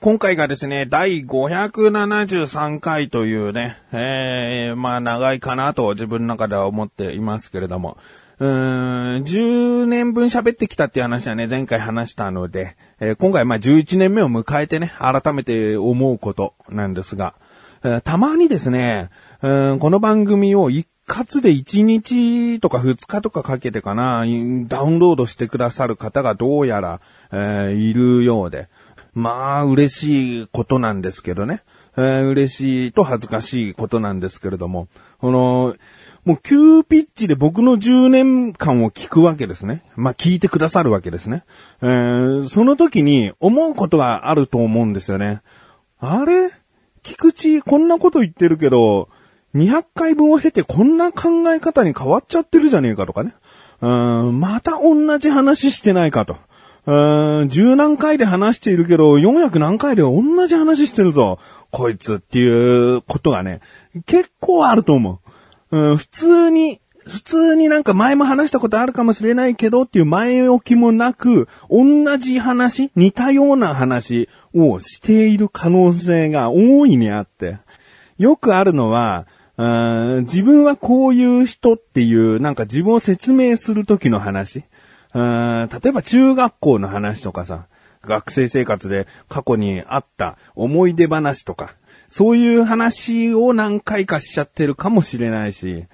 今回がですね、第573回というね、まあ長いかなと自分の中では思っていますけれども、10年分喋ってきたっていう話はね、前回話したので、今回まあ11年目を迎えてね、改めて思うことなんですが、たまにですね、この番組を一括で1日とか2日とかかけてかな、ダウンロードしてくださる方がどうやら、いるようで、まあ嬉しいことなんですけどね、嬉しいと恥ずかしいことなんですけれども、もう急ピッチで僕の10年間を聞くわけですね。まあ聞いてくださるわけですね。その時に思うことがあると思うんですよね。あれ？菊池こんなこと言ってるけど、200回分を経てこんな考え方に変わっちゃってるじゃねえかとかね。また同じ話してないかと。10何回で話しているけど400何回で同じ話してるぞこいつっていうことがね結構あると思う。普通になんか前も話したことあるかもしれないけどっていう前置きもなく同じ話似たような話をしている可能性が大いにあってよくあるのは自分はこういう人っていうなんか自分を説明する時の話例えば中学校の話とかさ、学生生活で過去にあった思い出話とか、そういう話を何回かしちゃってるかもしれないし、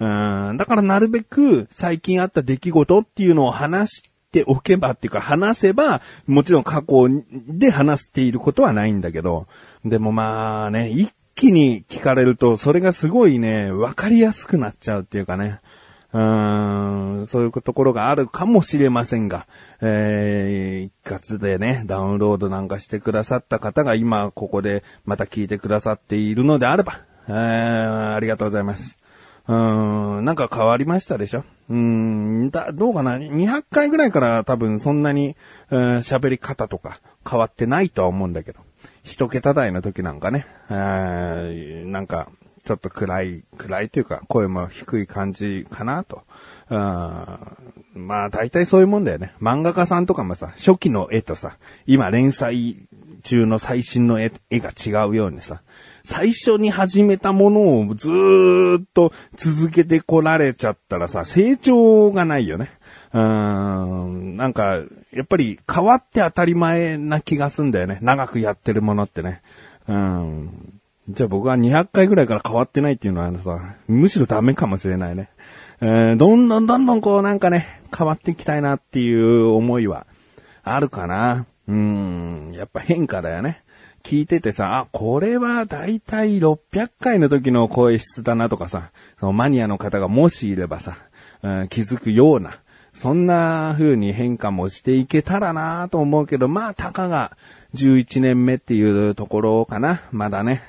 だからなるべく最近あった出来事っていうのを話しておけばっていうか話せば、もちろん過去で話していることはないんだけど、でもまあね、一気に聞かれるとそれがすごいね、わかりやすくなっちゃうっていうかね。そういうところがあるかもしれませんが、一括でね、ダウンロードなんかしてくださった方が今ここでまた聞いてくださっているのであれば、ありがとうございます。なんか変わりましたでしょ？どうかな？200回ぐらいから多分そんなに喋り方とか変わってないとは思うんだけど、一桁台の時なんかね、なんか、ちょっと暗いというか、声も低い感じかなと。まあ、大体そういうもんだよね。漫画家さんとかもさ、初期の絵とさ、今連載中の最新の 絵が違うようにさ、最初に始めたものをずーっと続けてこられちゃったらさ、成長がないよね。なんか、やっぱり変わって当たり前な気がすんだよね。長くやってるものってね。じゃあ僕は200回ぐらいから変わってないっていうのはさ、むしろダメかもしれないね。どんどんこうなんかね、変わっていきたいなっていう思いはあるかな。やっぱ変化だよね。聞いててさ、あ、これはだいたい600回の時の声質だなとかさ、そのマニアの方がもしいればさ、気づくような、そんな風に変化もしていけたらなと思うけど、まあたかが11年目っていうところかな。まだね。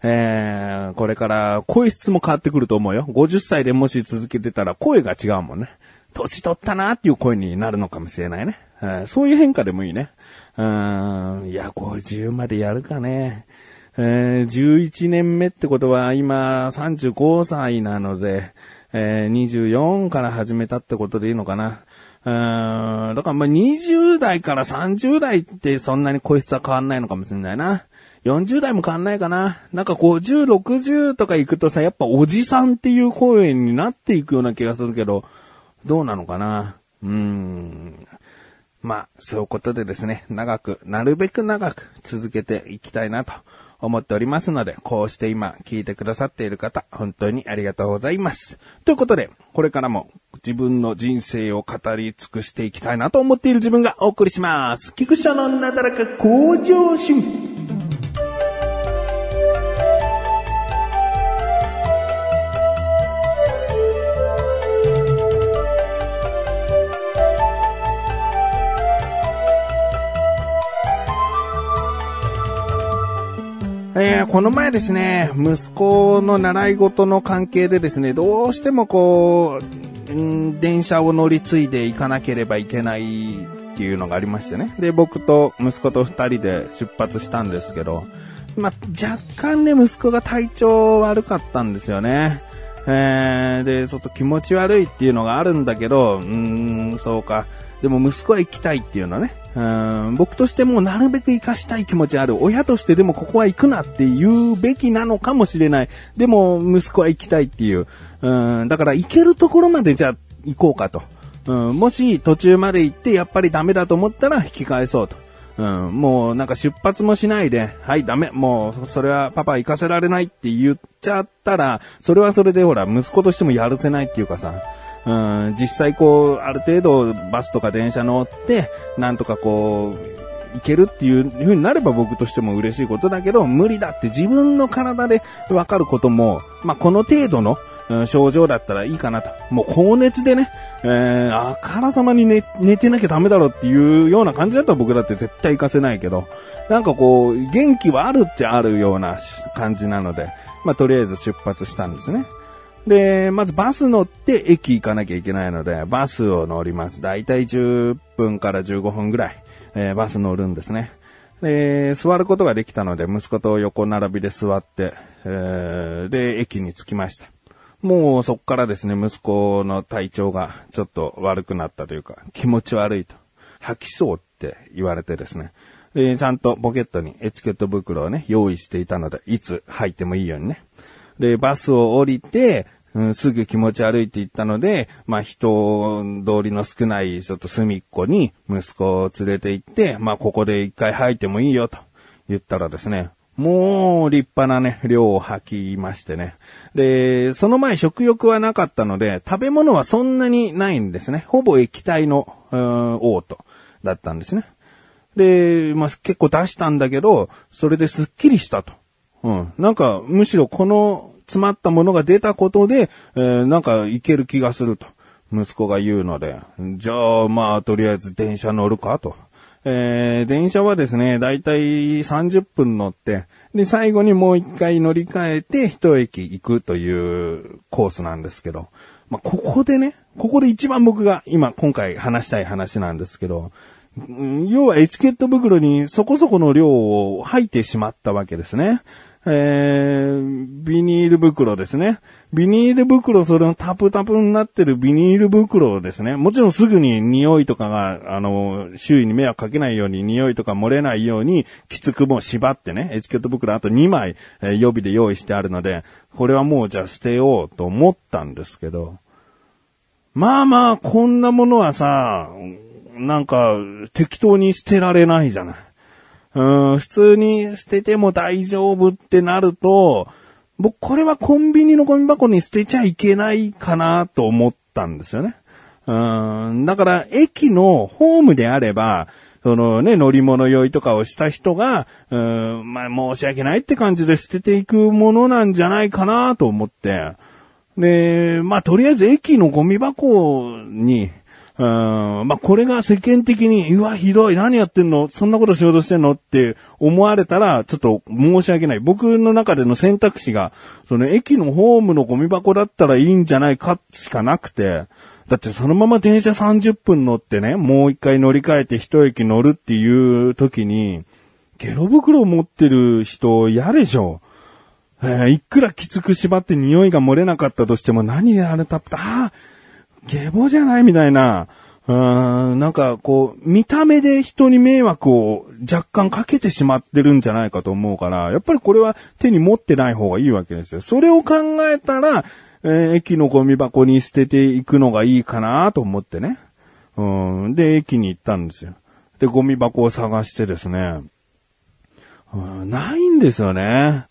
これから声質も変わってくると思うよ。50歳でもし続けてたら声が違うもんね。年取ったなーっていう声になるのかもしれないね。そういう変化でもいいね。いや、50までやるかね。11年目ってことは今35歳なので、24から始めたってことでいいのかな。だからまあ20代から30代ってそんなに声質は変わんないのかもしれないな。40代も変わんないかな。なんか50、60とか行くとさ、やっぱおじさんっていう声になっていくような気がするけど、どうなのかな。まあ、そういうことでですね、なるべく長く続けていきたいなと思っておりますので、こうして今聞いてくださっている方、本当にありがとうございます。ということで、これからも自分の人生を語り尽くしていきたいなと思っている自分がお送りします。菊池のなだらか向上心。この前ですね、息子の習い事の関係でですね、どうしてもこう、電車を乗り継いで行かなければいけないっていうのがありましてね。で、僕と息子と二人で出発したんですけど、まあ、若干ね、息子が体調悪かったんですよね。で、ちょっと気持ち悪いっていうのがあるんだけど、そうか。でも息子は行きたいっていうのね。僕としてもなるべく生かしたい気持ちある。親としてでもここは行くなって言うべきなのかもしれない。でも息子は行きたいっていう。だから行けるところまでじゃあ行こうかと。もし途中まで行ってやっぱりダメだと思ったら引き返そうと。もうなんか出発もしないで、はいダメ、もうそれはパパ行かせられないって言っちゃったら、それはそれでほら息子としてもやるせないっていうかさ、実際こうある程度バスとか電車乗ってなんとかこう行けるっていう風になれば僕としても嬉しいことだけど、無理だって自分の体でわかることも、まあ、この程度の症状だったらいいかなと。もう高熱でね、あからさまに寝てなきゃダメだろっていうような感じだったら僕だって絶対行かせないけど、なんかこう元気はあるっちゃあるような感じなので、まあ、とりあえず出発したんですね。で、まずバス乗って駅行かなきゃいけないので、バスを乗ります。だいたい10分から15分ぐらい、バス乗るんですね。で、座ることができたので、息子と横並びで座って、で、駅に着きました。もうそっからですね、息子の体調がちょっと悪くなったというか、気持ち悪いと。吐きそうって言われてですね。で、ちゃんとポケットにエチケット袋をね、用意していたので、いつ吐いてもいいようにね。で、バスを降りて、すぐ気持ち悪いって言ったので、まあ、人通りの少ないちょっと隅っこに息子を連れて行って、まあ、ここで一回吐いてもいいよと言ったらですね、もう立派なね、量を吐きましてね。で、その前食欲はなかったので、食べ物はそんなにないんですね。ほぼ液体の、嘔吐だったんですね。で、まあ、結構出したんだけど、それですっきりしたと。なんか、むしろこの詰まったものが出たことで、なんかいける気がすると、息子が言うので、じゃあ、まあ、とりあえず電車乗るかと。電車はですね、だいたい30分乗って、で、最後にもう一回乗り換えて、一駅行くというコースなんですけど、まあ、ここでね、ここで一番僕が今回話したい話なんですけど、要はエチケット袋にそこそこの量を吐いてしまったわけですね。ビニール袋ですね。ビニール袋、それのタプタプになってるビニール袋をですね。もちろんすぐに匂いとかが、周囲に迷惑かけないように、匂いとか漏れないように、きつくもう縛ってね、エチケット袋あと2枚、予備で用意してあるので、これはもうじゃあ捨てようと思ったんですけど。まあまあ、こんなものはさ、なんか、適当に捨てられないじゃない。普通に捨てても大丈夫ってなると、僕これはコンビニのゴミ箱に捨てちゃいけないかなと思ったんですよね。だから駅のホームであれば、そのね、乗り物酔いとかをした人が、まあ、申し訳ないって感じで捨てていくものなんじゃないかなと思って。で、まあ、とりあえず駅のゴミ箱に、まあ、これが世間的に、うわ、ひどい、何やってんの、そんなことしようとしてんのって思われたら、ちょっと申し訳ない。僕の中での選択肢が、その駅のホームのゴミ箱だったらいいんじゃないかしかなくて、だってそのまま電車30分乗ってね、もう一回乗り換えて一駅乗るっていう時に、ゲロ袋持ってる人嫌でしょ。いくらきつく縛って匂いが漏れなかったとしても、何であれたった、下坊じゃないみたいな、なんかこう、見た目で人に迷惑を若干かけてしまってるんじゃないかと思うから、やっぱりこれは手に持ってない方がいいわけですよ。それを考えたら、駅のゴミ箱に捨てていくのがいいかなと思ってね。で、駅に行ったんですよ。で、ゴミ箱を探してですね。ないんですよね。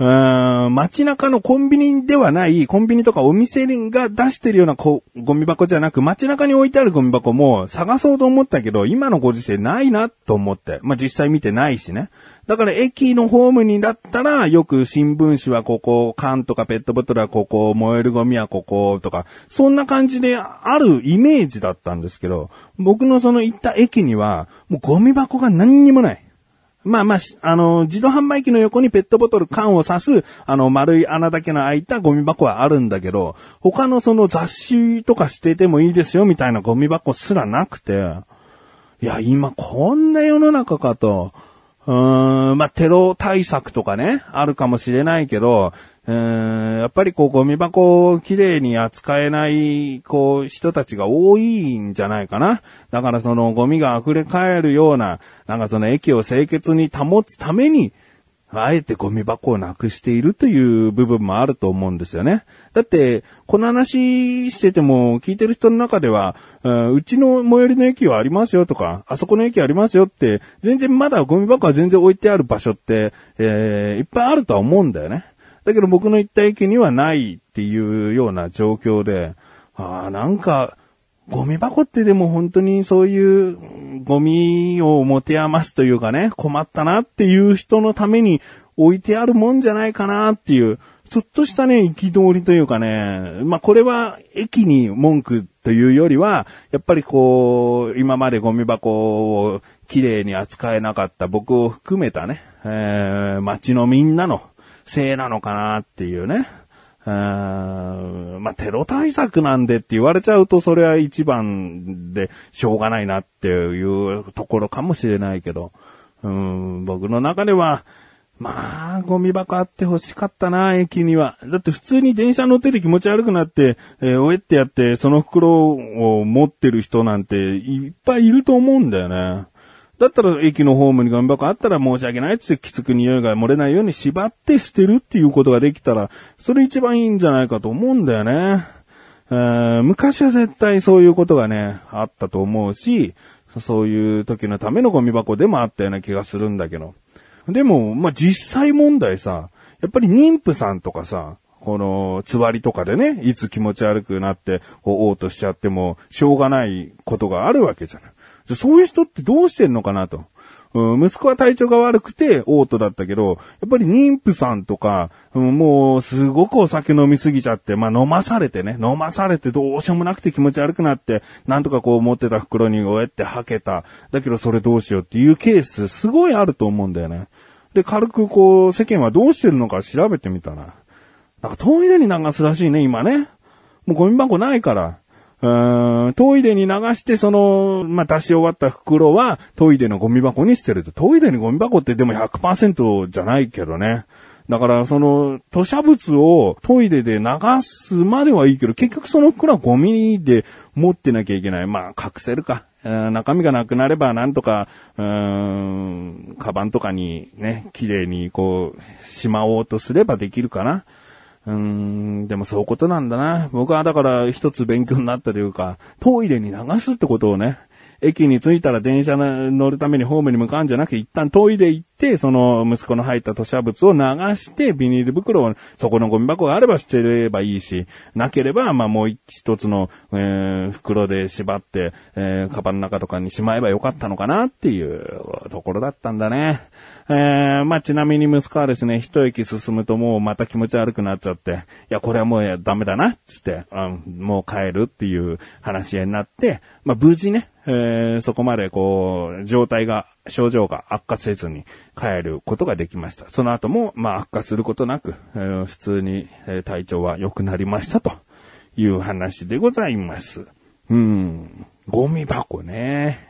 街中のコンビニではない、コンビニとかお店が出してるようなゴミ箱じゃなく、街中に置いてあるゴミ箱も探そうと思ったけど、今のご時世ないなと思って。まあ、実際見てないしね。だから駅のホームにだったら、よく新聞紙はここ、缶とかペットボトルはここ、燃えるゴミはこことか、そんな感じであるイメージだったんですけど、僕のその行った駅には、もうゴミ箱が何にもない。まあまあ、自動販売機の横にペットボトル缶を刺す、丸い穴だけの開いたゴミ箱はあるんだけど、他のその雑誌とか捨ててもいいですよみたいなゴミ箱すらなくて、いや、今こんな世の中かと、まあ、テロ対策とかね、あるかもしれないけど、やっぱりこうゴミ箱をきれいに扱えないこう人たちが多いんじゃないかな。だからそのゴミが溢れ返るような、なんかその駅を清潔に保つために、あえてゴミ箱をなくしているという部分もあると思うんですよね。だって、この話してても聞いてる人の中では、うちの最寄りの駅はありますよとか、あそこの駅ありますよって、全然まだゴミ箱は全然置いてある場所って、いっぱいあるとは思うんだよね。だけど僕の行った駅にはないっていうような状況で、なんか、ゴミ箱ってでも本当にそういうゴミを持て余すというかね、困ったなっていう人のために置いてあるもんじゃないかなっていう、ちょっとしたね、憤りというかね、まあこれは駅に文句というよりは、やっぱりこう、今までゴミ箱をきれいに扱えなかった僕を含めたね、街のみんなのせいなのかなっていうね。まあ、テロ対策なんでって言われちゃうとそれは一番でしょうがないなっていうところかもしれないけど、僕の中ではまあゴミ箱あって欲しかったな駅には。だって普通に電車乗ってて気持ち悪くなって、おえってやってその袋を持ってる人なんていっぱいいると思うんだよね。だったら駅のホームにゴミ箱あったら申し訳ないってきつく匂いが漏れないように縛って捨てるっていうことができたら、それ一番いいんじゃないかと思うんだよね。昔は絶対そういうことがね、あったと思うし、そういう時のためのゴミ箱でもあったような気がするんだけど。でも、まあ、実際問題さ、やっぱり妊婦さんとかさ、このつわりとかでね、いつ気持ち悪くなって、おうとしちゃってもしょうがないことがあるわけじゃない。そういう人ってどうしてんのかなと。息子は体調が悪くて嘔吐だったけど、やっぱり妊婦さんとか、もうすごくお酒飲みすぎちゃって、まあ飲まされてどうしようもなくて気持ち悪くなって、なんとかこう持ってた袋におえって吐けた。だけどそれどうしようっていうケースすごいあると思うんだよね。で、軽くこう世間はどうしてるのか調べてみたら、なんかトイレに流すらしいね、今ね。もうゴミ箱ないから。トイレに流してその、まあ、出し終わった袋はトイレのゴミ箱に捨てると。トイレにゴミ箱ってでも 100% じゃないけどね。だからその、吐しゃ物をトイレで流すまではいいけど、結局その袋はゴミで持ってなきゃいけない。まあ、隠せるか。中身がなくなればなんとか、カバンとかにね、綺麗にこう、しまおうとすればできるかな。でもそういうことなんだな。僕はだから一つ勉強になったというか、トイレに流すってことをね、駅に着いたら電車乗るためにホームに向かうんじゃなくて、一旦トイレ行って、その息子の入った吐しゃ物を流して、ビニール袋をそこのゴミ箱があれば捨てればいいし、なければ、まあもう一つの、袋で縛って、カバンの中とかにしまえばよかったのかなっていうところだったんだね。まあ、ちなみに息子はですね、一駅進むともうまた気持ち悪くなっちゃって、いや、これはもうダメだな、つって、もう帰るっていう話になって、まあ、無事ね、そこまでこう、症状が悪化せずに帰ることができました。その後も、まあ、悪化することなく、普通に体調は良くなりましたという話でございます。ゴミ箱ね。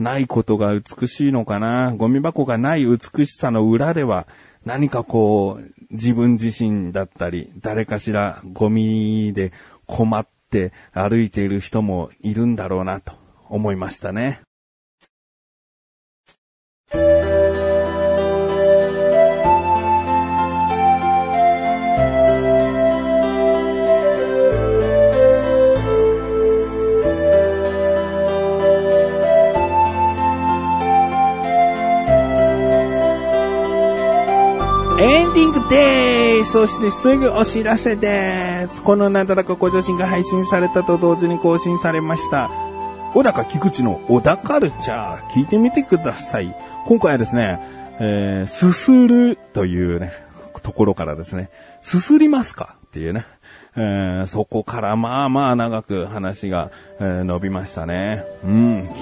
ないことが美しいのかな。ゴミ箱がない美しさの裏では、何かこう自分自身だったり、誰かしらゴミで困って歩いている人もいるんだろうなと思いましたね。エンディングでーす。そしてすぐお知らせでーす。このなだらか向上心が配信されたと同時に更新されました。小高菊池の小高カルチャー、聞いてみてください。今回はですね、すするというね、ところからですね、すすりますかっていうね、そこからまあまあ長く話が、伸びましたね。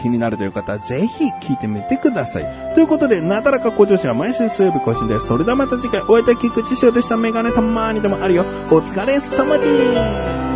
気になるという方はぜひ聞いてみてください。ということで、なだらか向上心は毎週水曜日更新です。それではまた次回、お会いいたい菊池翔でした。メガネたまーにでもあるよ。お疲れ様です。